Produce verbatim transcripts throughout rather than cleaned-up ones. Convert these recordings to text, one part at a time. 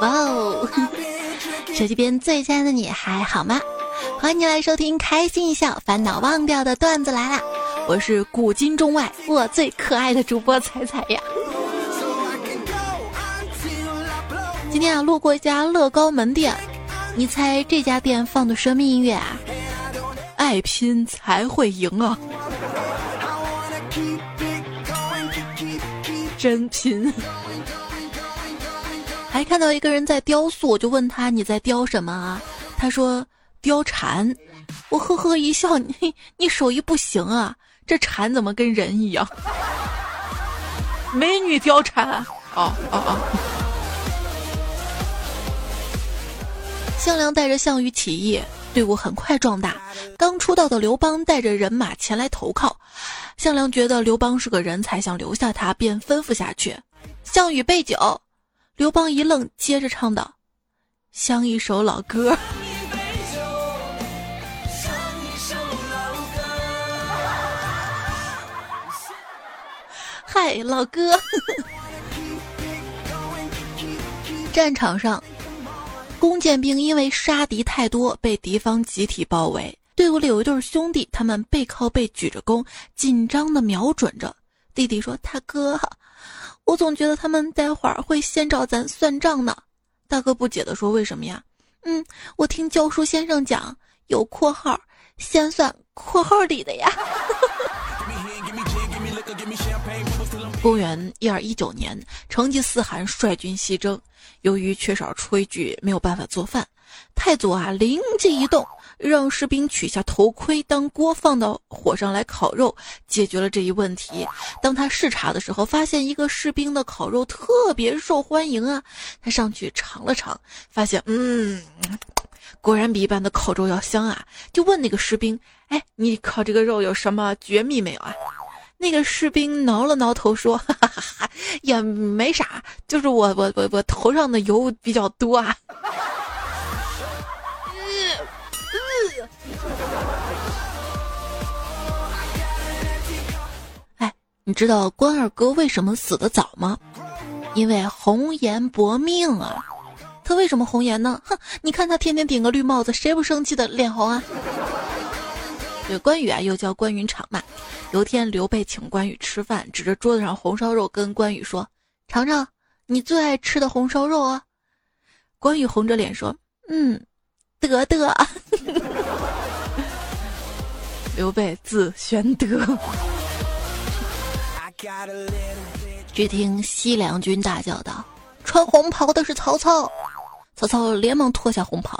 哇哦，手机边最亲爱的你还好吗？欢迎你来收听开心一笑，烦恼忘掉的段子来啦！我是古今中外我最可爱的主播彩彩呀。今天啊，路过一家乐高门店，你猜这家店放的什么音乐啊？爱拼才会赢啊！真拼！还看到一个人在雕塑，我就问他你在雕什么啊？他说雕蝉。我呵呵一笑，你你手艺不行啊，这蝉怎么跟人一样？美女雕蝉啊啊啊！啊啊项梁带着项羽起义，队伍很快壮大。刚出道的刘邦带着人马前来投靠，项梁觉得刘邦是个人才，想留下他，便吩咐下去：项羽备酒。刘邦一愣，接着唱道：像一首老歌。嗨，老哥。战场上，弓箭兵因为杀敌太多，被敌方集体包围。队伍里有一对兄弟，他们背靠背举着弓，紧张地瞄准着。弟弟说：“大哥，我总觉得他们待会儿会先找咱算账呢。”大哥不解地说：“为什么呀？”“嗯，我听教书先生讲，有括号先算括号里的呀。”公元一二一九年，成吉思汗率军西征。由于缺少炊具，没有办法做饭，太祖啊灵机一动，让士兵取下头盔当锅，放到火上来烤肉，解决了这一问题。当他视察的时候，发现一个士兵的烤肉特别受欢迎啊，他上去尝了尝，发现嗯，果然比一般的烤肉要香啊，就问那个士兵：“哎，你烤这个肉有什么绝密没有啊？”那个士兵挠了挠头说：“哈哈哈哈，也没啥，就是我我我我头上的油比较多啊。嗯”哎，你知道关二哥为什么死得早吗？因为红颜薄命啊！他为什么红颜呢？哼，你看他天天顶个绿帽子，谁不生气的脸红啊？对，关羽啊，又叫关云长嘛。有天刘备请关羽吃饭，指着桌子上红烧肉跟关羽说：“尝尝你最爱吃的红烧肉啊。”关羽红着脸说：“嗯，得得。”刘备字玄德。只听西凉军大叫道：“穿红袍的是曹操！”曹操连忙脱下红袍，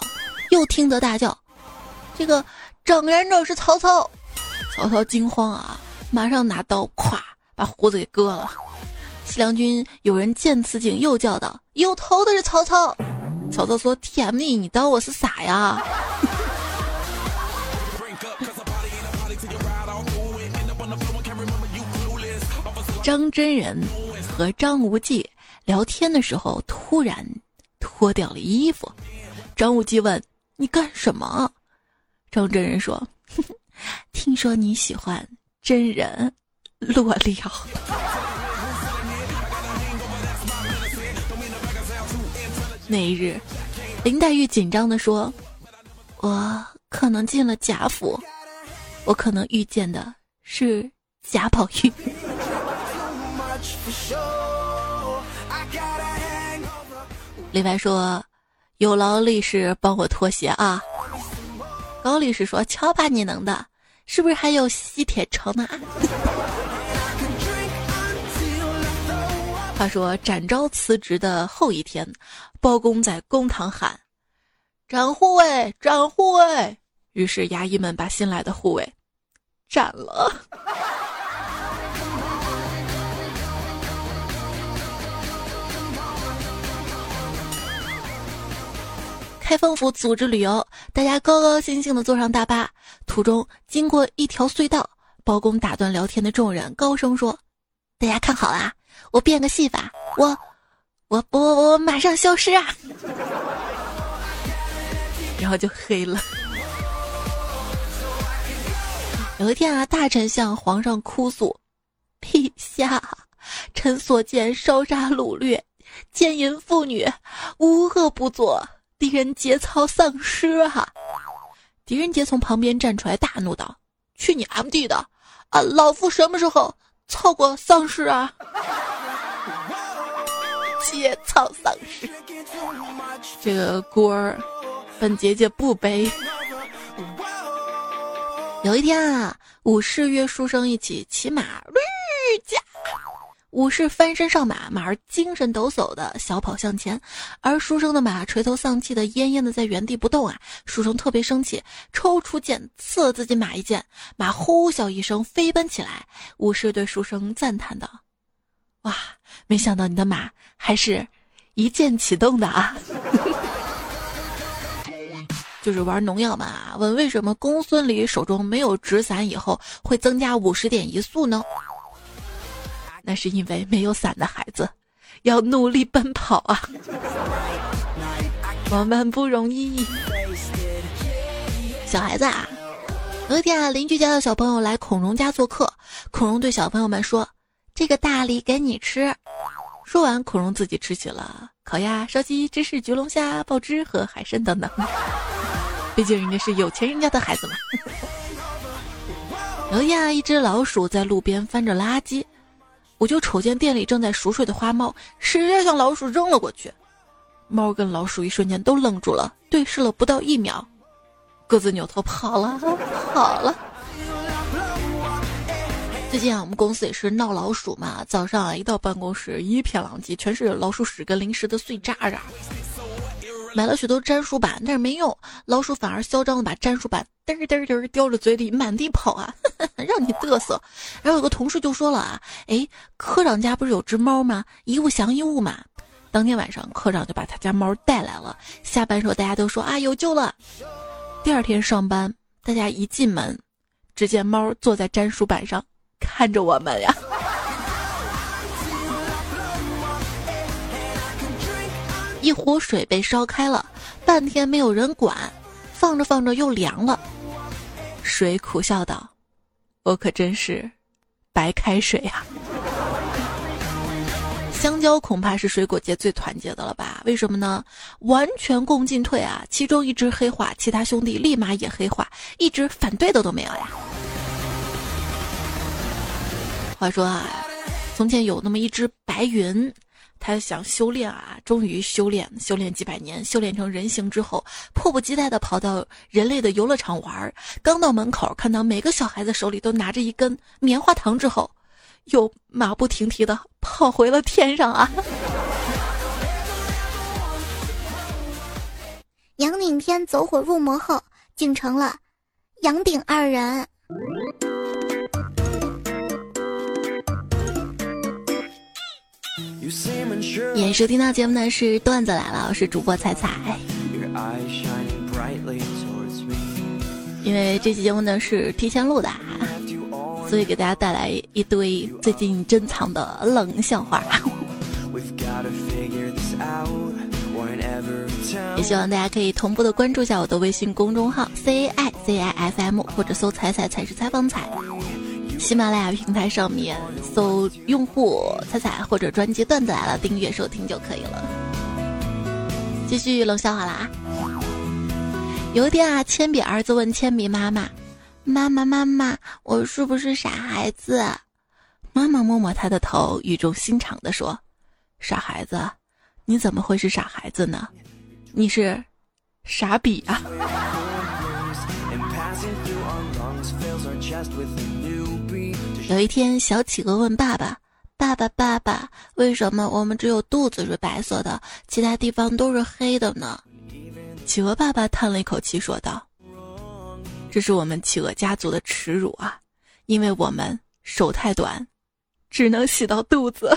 又听得大叫：“这个整人者是曹操！”曹操惊慌啊，马上拿刀咵把胡子给割了。西凉军有人见此景，又叫道：“有头的是曹操！”曹操说：“天哪，你当我是傻呀？”张真人和张无忌聊天的时候，突然脱掉了衣服。张无忌问：“你干什么？”张真人说：“呵呵，听说你喜欢真人裸聊。”那一日，林黛玉紧张地说：“我可能进了贾府，我可能遇见的是贾宝玉。”李白说：“有劳力士帮我脱鞋啊。”高力士说：“瞧把你能的，是不是还有吸铁城呢？”话说展昭辞职的后一天，包公在公堂喊：“展护卫，展护卫！”于是衙役们把新来的护卫斩了。开封府组织旅游，大家高高兴兴地坐上大巴，途中经过一条隧道，包公打断聊天的众人，高声说：“大家看好啦，我变个戏法，我我我我马上消失啊！”然后就黑了。有一天啊，大臣向皇上哭诉：“陛下，臣所见烧杀掳掠，奸淫妇女，无恶不作，狄仁杰操丧尸啊！狄仁杰从旁边站出来大怒道：去你 M D 的啊！老夫什么时候操过丧尸啊？节操丧尸，这个锅儿本姐姐不背。有一天啊，武士约书生一起骑马驴驾，武士翻身上马，马儿精神抖擞的小跑向前，而书生的马垂头丧气的奄奄的在原地不动啊。书生特别生气，抽出剑刺了自己马一剑，马呼啸一声飞奔起来。武士对书生赞叹道：哇，没想到你的马还是一键启动的啊。就是玩农药嘛，问为什么公孙离手中没有纸伞以后会增加五十点移速呢？那是因为没有伞的孩子要努力奔跑啊，我们不容易。小孩子啊，有一天啊，邻居家的小朋友来孔融家做客，孔融对小朋友们说：这个大梨给你吃。说完，孔融自己吃起了烤鸭、烧鸡、芝士、焗龙虾、爆汁和海参等等。毕竟人家是有钱人家的孩子嘛。有一天啊，一只老鼠在路边翻着垃圾，我就瞅见店里正在熟睡的花猫，使劲向老鼠扔了过去。猫跟老鼠一瞬间都愣住了，对视了不到一秒，各自扭头跑了，跑了。最近啊，我们公司也是闹老鼠嘛，早上啊一到办公室一片狼藉，全是老鼠屎跟零食的碎渣渣。买了许多粘鼠板，但是没用，老鼠反而嚣张的把粘鼠板嘚儿嘚儿叼着嘴里满地跑啊，呵呵，让你嘚瑟。然后有个同事就说了啊，哎，科长家不是有只猫吗？一物降一物嘛。当天晚上科长就把他家猫带来了，下班时候大家都说啊有救了。第二天上班，大家一进门，只见猫坐在粘鼠板上。看着我们呀，一壶水被烧开了，半天没有人管，放着放着又凉了。水苦笑道：我可真是白开水呀、啊。香蕉恐怕是水果界最团结的了吧？为什么呢？完全共进退啊，其中一只黑化，其他兄弟立马也黑化，一直反对的都没有呀。话说啊，从前有那么一只白云，他想修炼啊，终于修炼，修炼几百年，修炼成人形之后，迫不及待地跑到人类的游乐场玩。刚到门口，看到每个小孩子手里都拿着一根棉花糖之后，又马不停蹄地跑回了天上啊！杨顶天走火入魔后，竟成了杨顶二人。也收听到节目呢是段子来了，我是主播彩彩。因为这期节目呢是提前录的，所以给大家带来一堆最近珍藏的冷笑话，也希望大家可以同步的关注一下我的微信公众号 C A I C I F M， 或者搜彩彩彩是采访彩，喜马拉雅平台上面搜用户彩彩或者专辑段子来了，订阅收听就可以了。继续冷笑话了啊！有一天啊，铅笔儿子问铅笔妈妈：“妈妈妈妈，我是不是傻孩子？”妈妈摸摸他的头，语重心长地说：“傻孩子，你怎么会是傻孩子呢？你是傻笔啊！”有一天，小企鹅问爸爸：“爸爸，爸爸，为什么我们只有肚子是白色的，其他地方都是黑的呢？”企鹅爸爸叹了一口气说道：“这是我们企鹅家族的耻辱啊，因为我们手太短，只能洗到肚子。”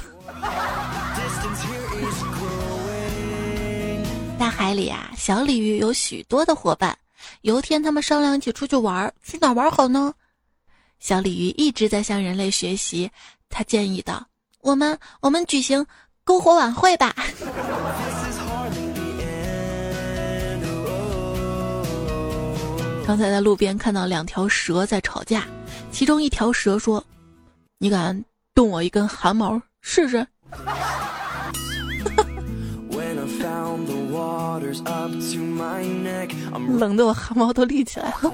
大海里啊，小鲤鱼有许多的伙伴。有一天，他们商量一起出去玩，去哪玩好呢？小鲤鱼一直在向人类学习，他建议道：“我们我们举行篝火晚会吧。”刚才在路边看到两条蛇在吵架，其中一条蛇说：“你敢动我一根汗毛，试试。冷得我汗毛都立起来了。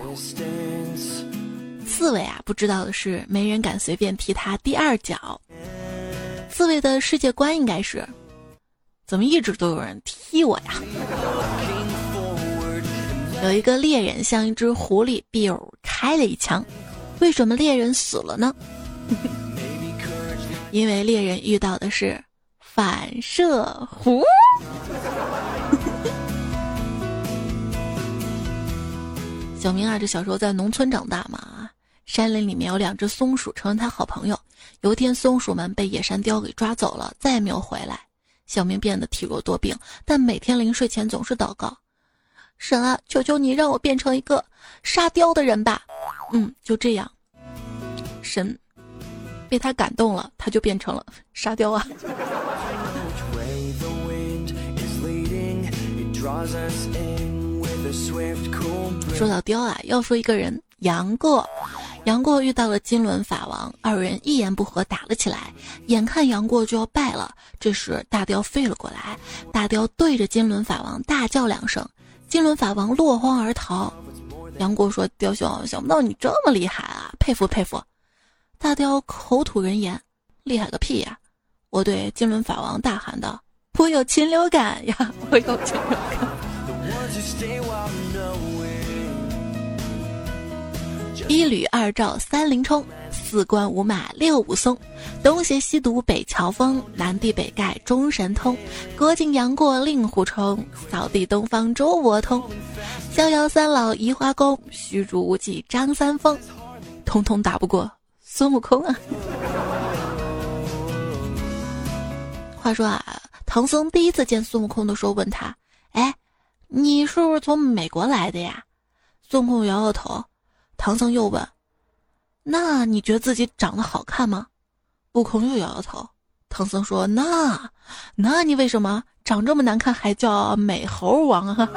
刺猬啊，不知道的是，没人敢随便踢他第二脚。刺猬的世界观应该是，怎么一直都有人踢我呀？有一个猎人向一只狐狸匕首开了一枪，为什么猎人死了呢？因为猎人遇到的是反射弧。小明啊，这小时候在农村长大嘛，山林里面有两只松鼠成了他好朋友。有一天，松鼠们被野山雕给抓走了，再也没有回来。小明变得体弱多病，但每天临睡前总是祷告：神啊，求求你让我变成一个沙雕的人吧。嗯，就这样，神被他感动了，他就变成了沙雕啊。说到雕啊，要说一个人，杨过。杨过遇到了金轮法王，二人一言不合打了起来，眼看杨过就要败了，这时大雕飞了过来，大雕对着金轮法王大叫两声，金轮法王落荒而逃。杨过说：“雕兄，想不到你这么厉害啊，佩服佩服。”大雕口吐人言：“厉害个屁呀！”我对金轮法王大喊道：“我有禽流感呀，我有禽流感。”一吕二赵三林冲，四关五马六武松，东邪西毒北乔峰，南帝北丐中神通，郭靖杨过令狐冲，扫地东方周伯通，逍遥三老移花宫，虚竹无忌张三丰，统统打不过孙悟空啊。话说啊，唐僧第一次见孙悟空的时候问他：“哎，你是不是从美国来的呀？”孙悟空摇摇头。唐僧又问：“那你觉得自己长得好看吗？”悟空又摇摇头。唐僧说：“那，那你为什么长这么难看还叫美猴王啊？”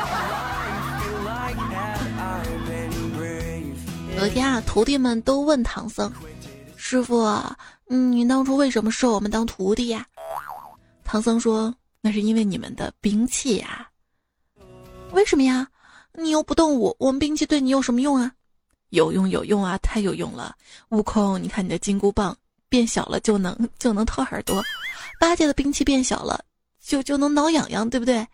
有一天啊，徒弟们都问唐僧：“师傅，嗯，你当初为什么收我们当徒弟呀？”唐僧说：“那是因为你们的兵器呀。”“为什么呀？你又不动武，我们兵器对你有什么用啊？”“有用有用啊，太有用了！悟空，你看你的金箍棒变小了，就能就能掏耳朵；八戒的兵器变小了，就就能挠痒痒，对不对？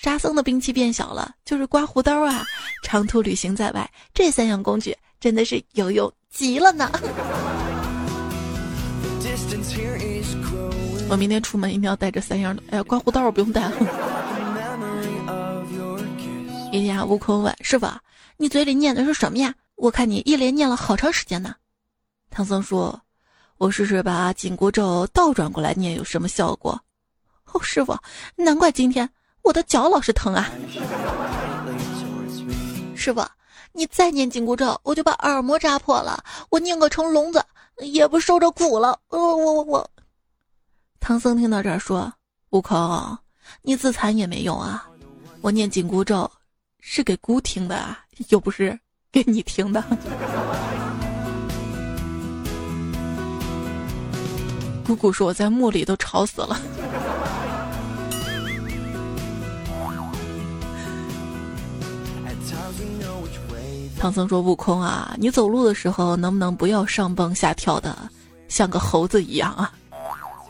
沙僧的兵器变小了，就是刮胡刀啊。长途旅行在外，这三样工具真的是有用极了呢。”我明天出门一定要带这三样的。哎呀，刮胡刀我不用带了。一天，悟空问师傅：“你嘴里念的是什么呀？我看你一连念了好长时间呢。”唐僧说：“我试试把紧箍咒倒转过来念有什么效果。”“哦，师傅，难怪今天我的脚老是疼啊。”“师傅，你再念紧箍咒，我就把耳膜扎破了，我宁可成聋子，也不受这苦了。呃”“我我我。”唐僧听到这儿说：“悟空，你自残也没用啊，我念紧箍咒是给姑听的啊，又不是给你听的。”姑姑说：“我在墓里都吵死了。”唐僧说：“悟空啊，你走路的时候能不能不要上蹦下跳的，像个猴子一样啊？”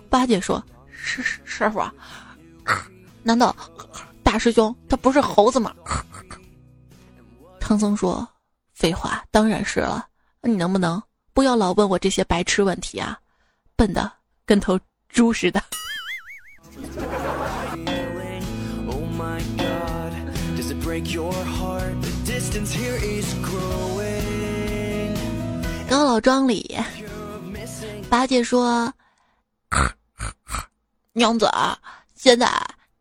八戒说：“师师傅，难道大师兄他不是猴子吗？”唐僧说：“废话，当然是了。你能不能不要老问我这些白痴问题啊？笨的跟头猪似的。”高老庄里，八戒说：“娘子，现在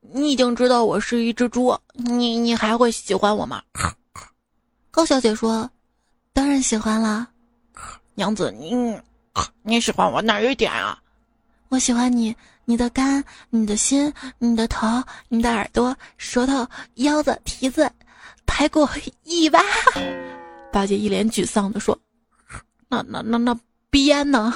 你已经知道我是一只猪，你你还会喜欢我吗？”高小姐说：“当然喜欢啦。”“娘子，你你喜欢我哪一点啊？”“我喜欢你，你的肝，你的心，你的头，你的耳朵，舌头，腰子，蹄子，排骨，尾巴。”八戒一脸沮丧地说：“那那那那鞭呢？”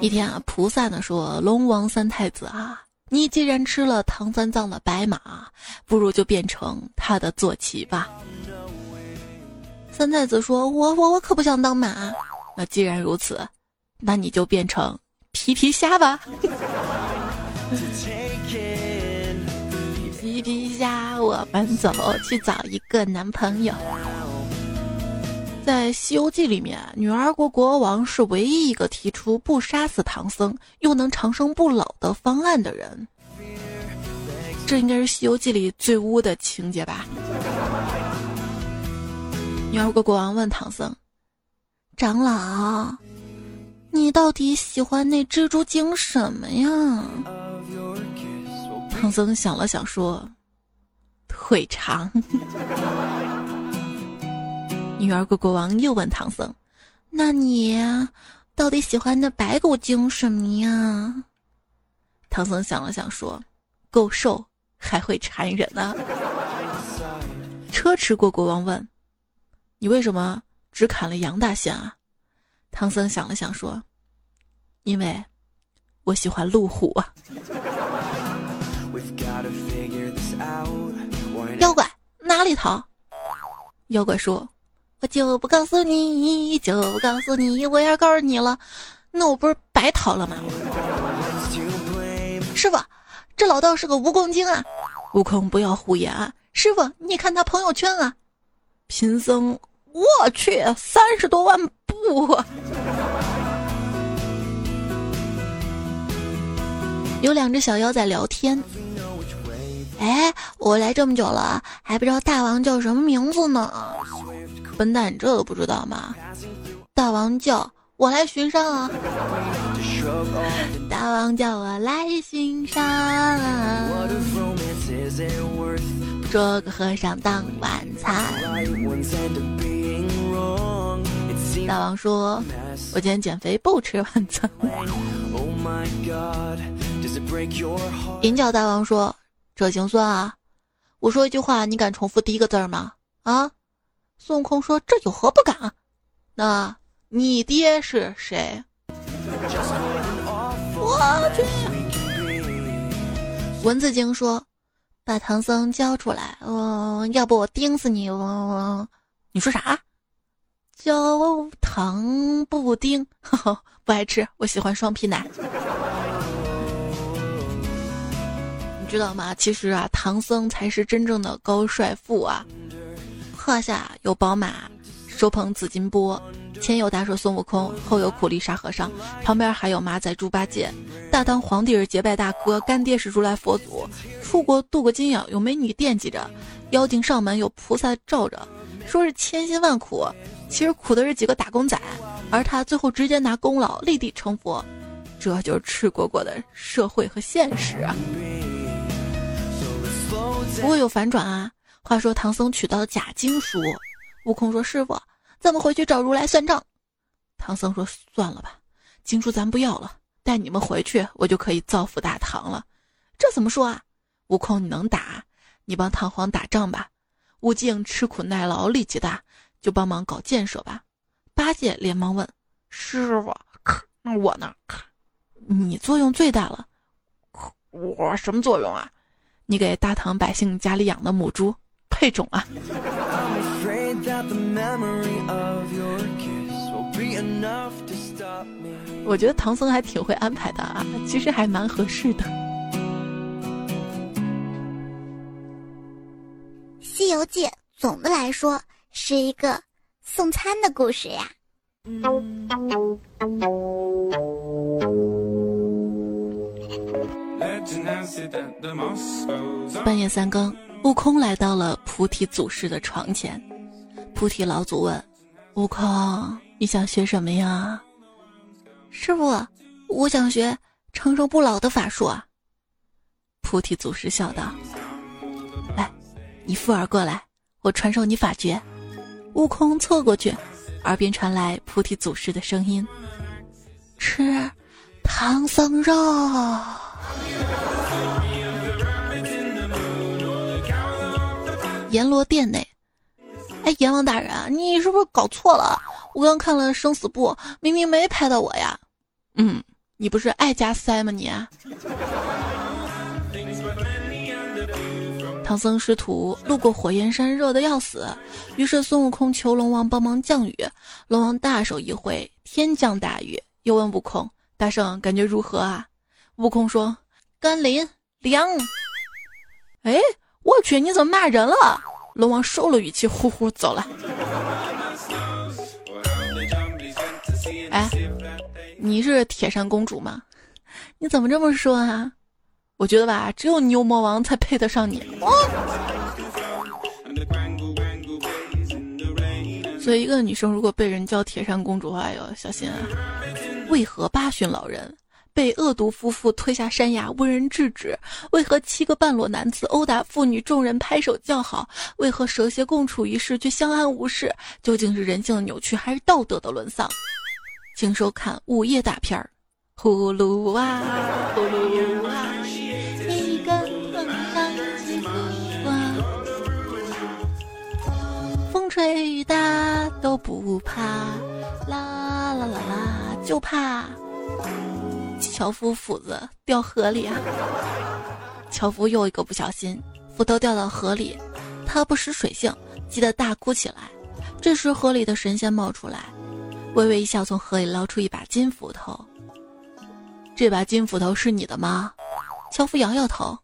一天啊，菩萨呢说：“龙王三太子啊，你既然吃了唐三藏的白马，不如就变成他的坐骑吧。”三太子说：“我我我可不想当马。”那既然如此，那你就变成皮皮虾吧。皮皮虾，我们走去找一个男朋友。在《西游记》里面，女儿国国王是唯一一个提出不杀死唐僧又能长生不老的方案的人。这应该是《西游记》里最污的情节吧。女儿国国王问唐僧：“长老，你到底喜欢那蜘蛛精什么呀？”唐僧想了想说：“腿长。”女儿国国王又问唐僧：“那你到底喜欢那白骨精什么呀？”唐僧想了想说：“够瘦，还会缠人啊。”车迟国国王问：“你为什么只砍了杨大仙啊？”唐僧想了想说：“因为我喜欢路虎啊。”妖怪哪里逃？妖怪说：“我就不告诉你，就不告诉你，我要告诉你了，那我不是白逃了吗？”师傅，这老道是个蜈蚣精啊！悟空，不要胡言啊！师傅，你看他朋友圈啊！贫僧，我去，三十多万步啊！有两只小妖在聊天。哎，我来这么久了，还不知道大王叫什么名字呢。笨蛋，你这都不知道吗？大王叫我来巡山啊！大王叫我来巡山啊！捉个和尚当晚餐。大王说：“我今天减肥，不吃晚餐。”银角大王说：“这行算啊！我说一句话，你敢重复第一个字吗？啊？”孙悟空说：“这有何不敢啊？那你爹是谁？”我去！蚊子精说：“把唐僧交出来，嗯、呃，要不我盯死你！”呃、你说啥？焦糖布丁呵呵不爱吃，我喜欢双皮奶。你知道吗？其实啊，唐僧才是真正的高帅富啊！胯下有宝马，手捧紫金钵，前有大蛇孙悟空，后有苦力沙和尚，旁边还有马仔猪八戒。大唐皇帝是结拜大哥，干爹是如来佛祖。出国镀个金眼，有美女惦记着，妖精上门有菩萨罩着。说是千辛万苦，其实苦的是几个打工仔，而他最后直接拿功劳立地成佛。这就是赤果果的社会和现实啊！不过有反转啊！话说唐僧取到了假经书，悟空说：“师傅，咱们回去找如来算账。”唐僧说：“算了吧，经书咱不要了，带你们回去，我就可以造福大唐了。”这怎么说啊？悟空，你能打，你帮唐皇打仗吧。悟净吃苦耐劳，力气大，就帮忙搞建设吧。八戒连忙问：“师傅，那我呢？你作用最大了。我什么作用啊？你给大唐百姓家里养的母猪。”配种啊！我觉得唐僧还挺会安排的啊，其实还蛮合适的。西游记总的来说是一个送餐的故事呀。半夜三更，悟空来到了菩提祖师的床前，菩提老祖问：“悟空，你想学什么呀？”“师父，我想学长生不老的法术啊。”菩提祖师笑道：“来，你附耳过来，我传授你法诀。”悟空凑过去，耳边传来菩提祖师的声音：“吃唐僧肉。”阎罗殿内，哎，阎王大人，你是不是搞错了？我刚看了《生死簿》，明明没拍到我呀。嗯，你不是爱加塞吗你？唐僧师徒路过火焰山，热得要死，于是孙悟空求龙王帮忙降雨。龙王大手一挥，天降大雨，又问悟空：“大圣，感觉如何啊？”悟空说：“甘霖凉。”哎，我去，你怎么骂人了？龙王收了语气，呼呼走了。哎，你是铁扇公主吗？你怎么这么说啊？我觉得吧，只有牛魔王才配得上你。哦、所以，一个女生如果被人叫铁扇公主的话，要小心啊！为何八旬老人被恶毒夫妇推下山崖，无人制止？为何七个半裸男子殴打妇女，众人拍手叫好？为何蛇蝎共处一室，却相安无事？究竟是人性的扭曲，还是道德的沦丧？请收看午夜大片儿，《呼噜娃》，呼噜娃。吹雨大都不怕，啦啦啦啦，就怕樵夫斧子掉河里啊！樵夫又一个不小心，斧头掉到河里，他不识水性，急得大哭起来。这时河里的神仙冒出来，微微一笑，从河里捞出一把金斧头。这把金斧头是你的吗？樵夫摇摇头。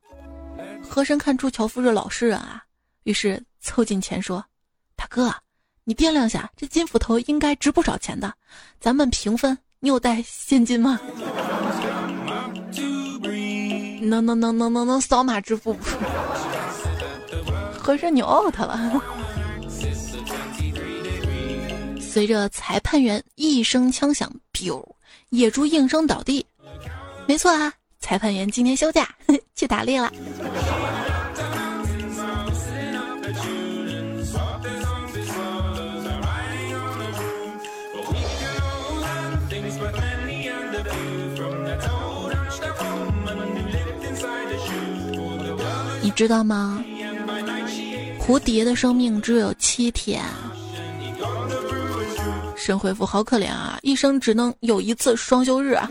河神看出樵夫是老实人啊，于是凑近前说。大哥，你掂量下，这金斧头应该值不少钱的，咱们平分。你有带现金吗？ No No No No No No， 扫码支付。和珅你 out 了。随着裁判员一声枪响，biu，野猪应声倒地。没错啊，裁判员今天休假，呵呵去打猎了。你知道吗？蝴蝶的生命只有七天。神回复好可怜啊，一生只能有一次双休日啊。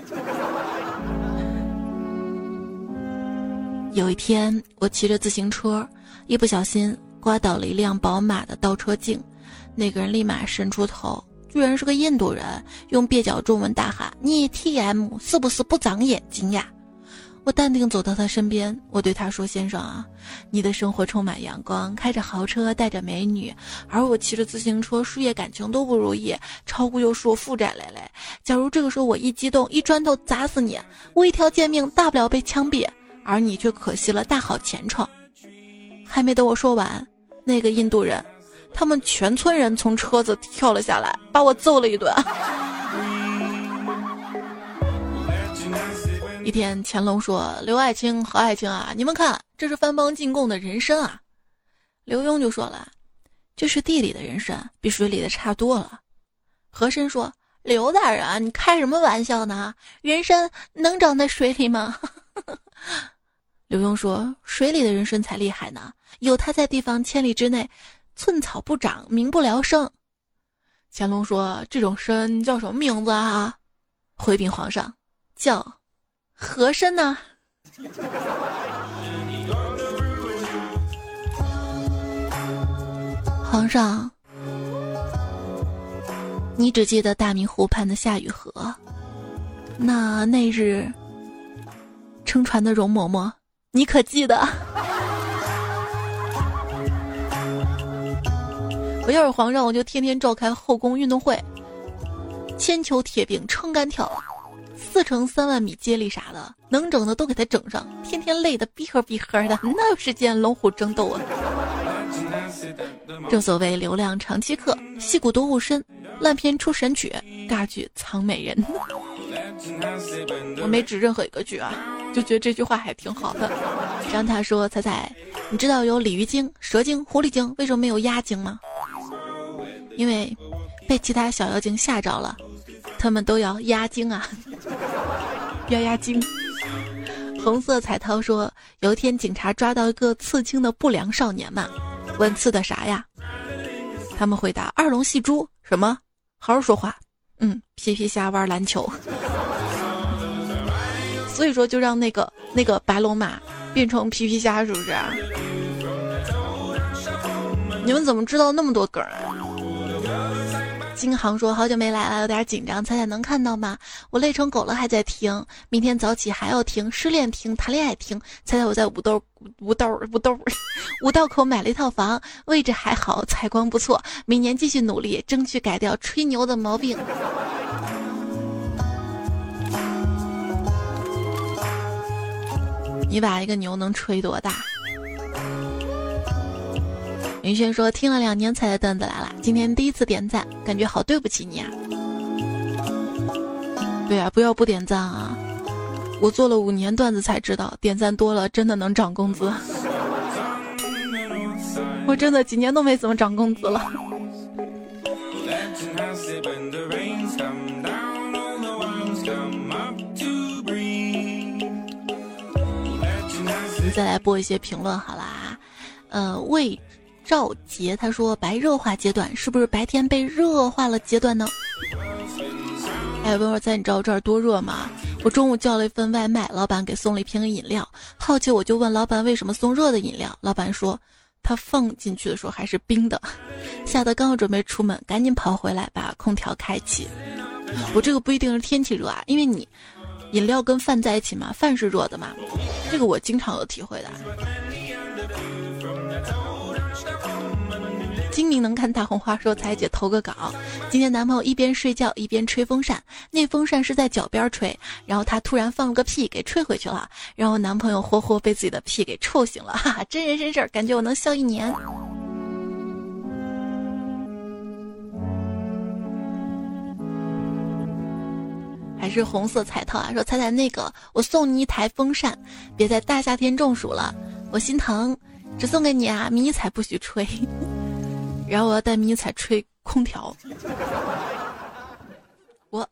有一天，我骑着自行车，一不小心刮倒了一辆宝马的倒车镜，那个人立马伸出头，居然是个印度人，用蹩脚中文大喊：“你 T M 是不是不长眼睛呀？”我淡定走到他身边，我对他说：“先生啊，你的生活充满阳光，开着豪车，带着美女，而我骑着自行车，事业感情都不如意，超过又说负债累累。假如这个时候我一激动，一砖头砸死你，我一条贱命，大不了被枪毙，而你却可惜了大好前程。”还没等我说完，那个印度人，他们全村人从车子跳了下来，把我揍了一顿。一天，乾隆说：“刘爱卿、和爱卿啊，你们看，这是藩邦进贡的人参啊。”刘墉就说了：“这是地里的人参，比水里的差多了。”和珅说：“刘大人，你开什么玩笑呢？人参能长在水里吗？”刘墉说：“水里的人参才厉害呢，有它在地方千里之内，寸草不长，民不聊生。”乾隆说：“这种参叫什么名字啊？”回禀皇上，叫和珅呢？皇上，你只记得大明湖畔的夏雨荷，那那日撑船的容嬷嬷，你可记得？我要是皇上，我就天天召开后宫运动会，铅球、铁饼、撑杆跳。四乘三万米接力啥的，能整的都给他整上，天天累得逼呵逼呵的，那有时间龙虎争斗啊！正所谓流量长期客，戏骨多务身，烂片出神曲，尬剧藏美人。我没指任何一个剧啊，就觉得这句话还挺好的。让他说：“彩彩，你知道有鲤鱼精、蛇精、狐狸精，为什么没有鸭精吗？因为被其他小妖精吓着了。”他们都要压惊啊，要压惊。红色彩涛说：“有一天警察抓到一个刺青的不良少年嘛，问刺的啥呀？他们回答二龙戏珠，什么好好说话，嗯，皮皮虾玩篮球。所以说就让那个那个白龙马变成皮皮虾，是不是啊？你们怎么知道那么多梗啊？金航说好久没来了，有点紧张，彩彩能看到吗？我累成狗了还在听，明天早起还要听，失恋听，谈恋爱听。彩彩我在五豆五豆五豆五道口买了一套房，位置还好，采光不错，明年继续努力，争取改掉吹牛的毛病。你把一个牛能吹多大？云轩说听了两年才的段子来了，今天第一次点赞，感觉好对不起你啊。对啊，不要不点赞啊，我做了五年段子才知道点赞多了真的能涨工资。我真的几年都没怎么涨工资了。再来播一些评论好啦，呃，魏赵杰他说白热化阶段是不是白天被热化了阶段呢？哎，温若在你知道这儿多热吗？我中午叫了一份外卖，老板给送了一瓶饮料，好奇我就问老板为什么送热的饮料，老板说他放进去的时候还是冰的，吓得刚要准备出门，赶紧跑回来把空调开启。我这个不一定是天气热啊，因为你饮料跟饭在一起嘛，饭是热的嘛，这个我经常有体会的。今明能看大红花说彩姐投个稿，今天男朋友一边睡觉一边吹风扇，那风扇是在脚边吹，然后他突然放了个屁给吹回去了，然后男朋友活活被自己的屁给臭醒了，哈哈，真人真事儿，感觉我能笑一年。还是红色彩套啊，说彩彩那个，我送你一台风扇，别在大夏天中暑了，我心疼，只送给你啊，迷彩不许吹。然后我要带迷彩吹空调。我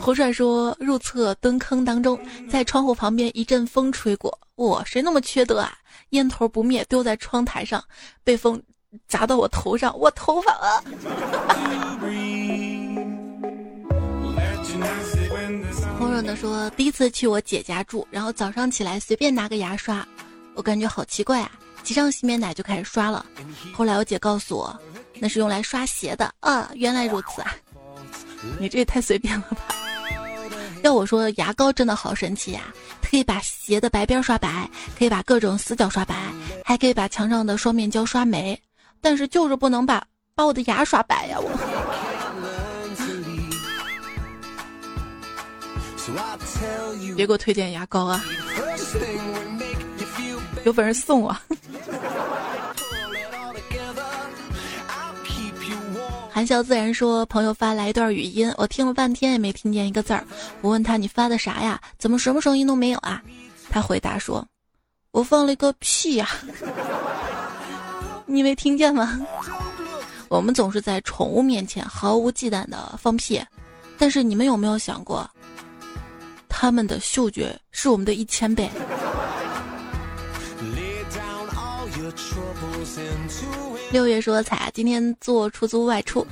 侯帅说入厕蹲坑当中，在窗户旁边一阵风吹过，哇、哦，谁那么缺德啊？烟头不灭，丢在窗台上，被风砸到我头上，我头发啊！红润的说第一次去我姐家住，然后早上起来随便拿个牙刷，我感觉好奇怪啊，挤上洗面奶就开始刷了，后来我姐告诉我那是用来刷鞋的啊，原来如此啊，你这也太随便了吧。要我说牙膏真的好神奇呀、啊，可以把鞋的白边刷白，可以把各种死角刷白，还可以把墙上的双面胶刷没，但是就是不能把把我的牙刷白呀、啊、我。别给我推荐牙膏啊！有本事送我！含笑自然说，朋友发来一段语音，我听了半天也没听见一个字儿。我问他你发的啥呀？怎么什么声音都没有啊？他回答说，我放了一个屁呀、啊！你没听见吗？我们总是在宠物面前毫无忌惮的放屁，但是你们有没有想过？他们的嗅觉是我们的一千倍。六月说彩今天坐出租外出，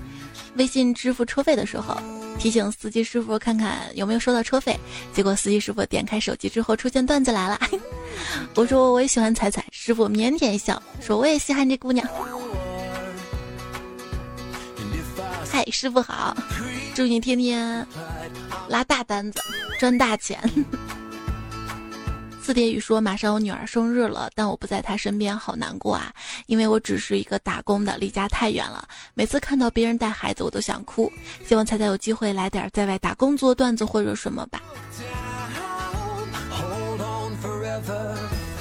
微信支付车费的时候提醒司机师傅看看有没有收到车费，结果司机师傅点开手机之后出现段子来了。我说我也喜欢彩彩，师傅腼腆一笑说我也稀罕这姑娘。嗨，师傅好，祝你天天拉大单子赚大钱。四蝶雨说马上我女儿生日了，但我不在她身边好难过啊，因为我只是一个打工的，离家太远了，每次看到别人带孩子我都想哭，希望彩彩有机会来点在外打工做段子或者什么吧。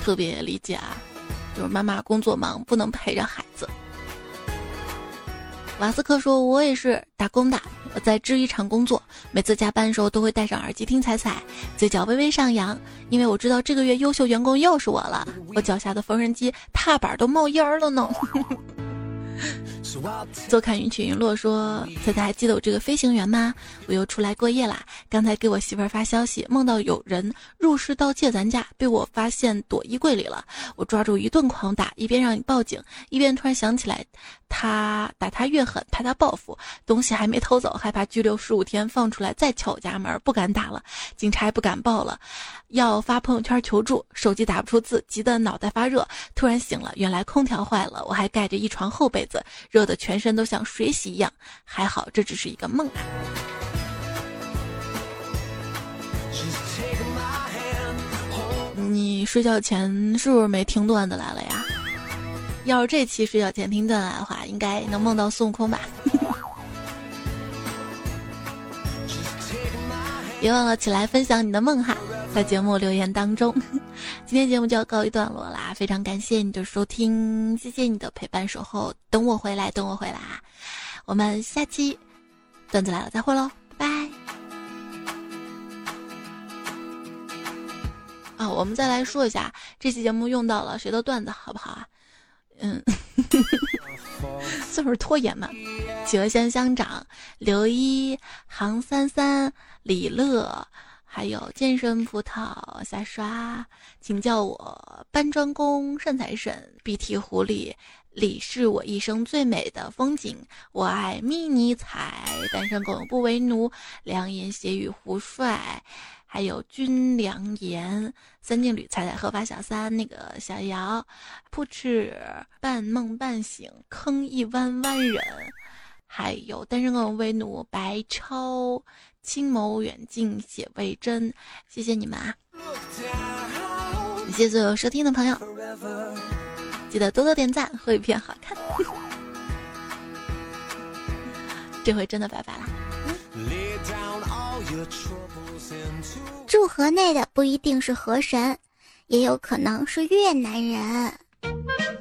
特别理解啊，就是妈妈工作忙不能陪着孩子。瓦斯克说我也是打工的，我在制衣厂工作，每次加班的时候都会戴上耳机听彩彩，嘴角微微上扬，因为我知道这个月优秀员工又是我了，我脚下的缝纫机踏板都冒烟了呢。坐看云起云落说，猜猜还记得我这个飞行员吗？我又出来过夜啦。刚才给我媳妇儿发消息，梦到有人入室盗窃咱家，被我发现躲衣柜里了。我抓住一顿狂打，一边让你报警，一边突然想起来，他打他越狠，怕他报复。东西还没偷走，害怕拘留十五天，放出来再敲我家门，不敢打了，警察也不敢报了，要发朋友圈求助。手机打不出字，急得脑袋发热。突然醒了，原来空调坏了，我还盖着一床厚被子，热得全身都像水洗一样。还好这只是一个梦啊。你睡觉前是不是没听段子来了呀？要是这期睡觉前听段子来的话，应该能梦到孙悟空吧。别忘了起来分享你的梦哈，在节目留言当中。今天节目就要告一段落啦，非常感谢你的收听，谢谢你的陪伴守候，等我回来，等我回来啊！我们下期段子来了再会喽，拜拜！啊，我们再来说一下这期节目用到了谁的段子，好不好啊？嗯，算是拖延嘛。企鹅仙乡长刘一、杭三三、李乐，还有健身葡萄、瞎刷，请叫我搬砖工、善财神、B T 狐狸、李是我一生最美的风景、我爱迷你彩、单身狗永不为奴、良言邪语胡帅，还有君良言、三剑侣、彩彩、合法小三、那个小瑶、扑哧、半梦半醒、坑一弯弯人，还有单身狗为奴、白超、青眸远近、写未真，谢谢你们啊！谢谢所有收听的朋友，记得多多点赞，会变好看。这回真的拜拜啦！住河内的不一定是河神，也有可能是越南人。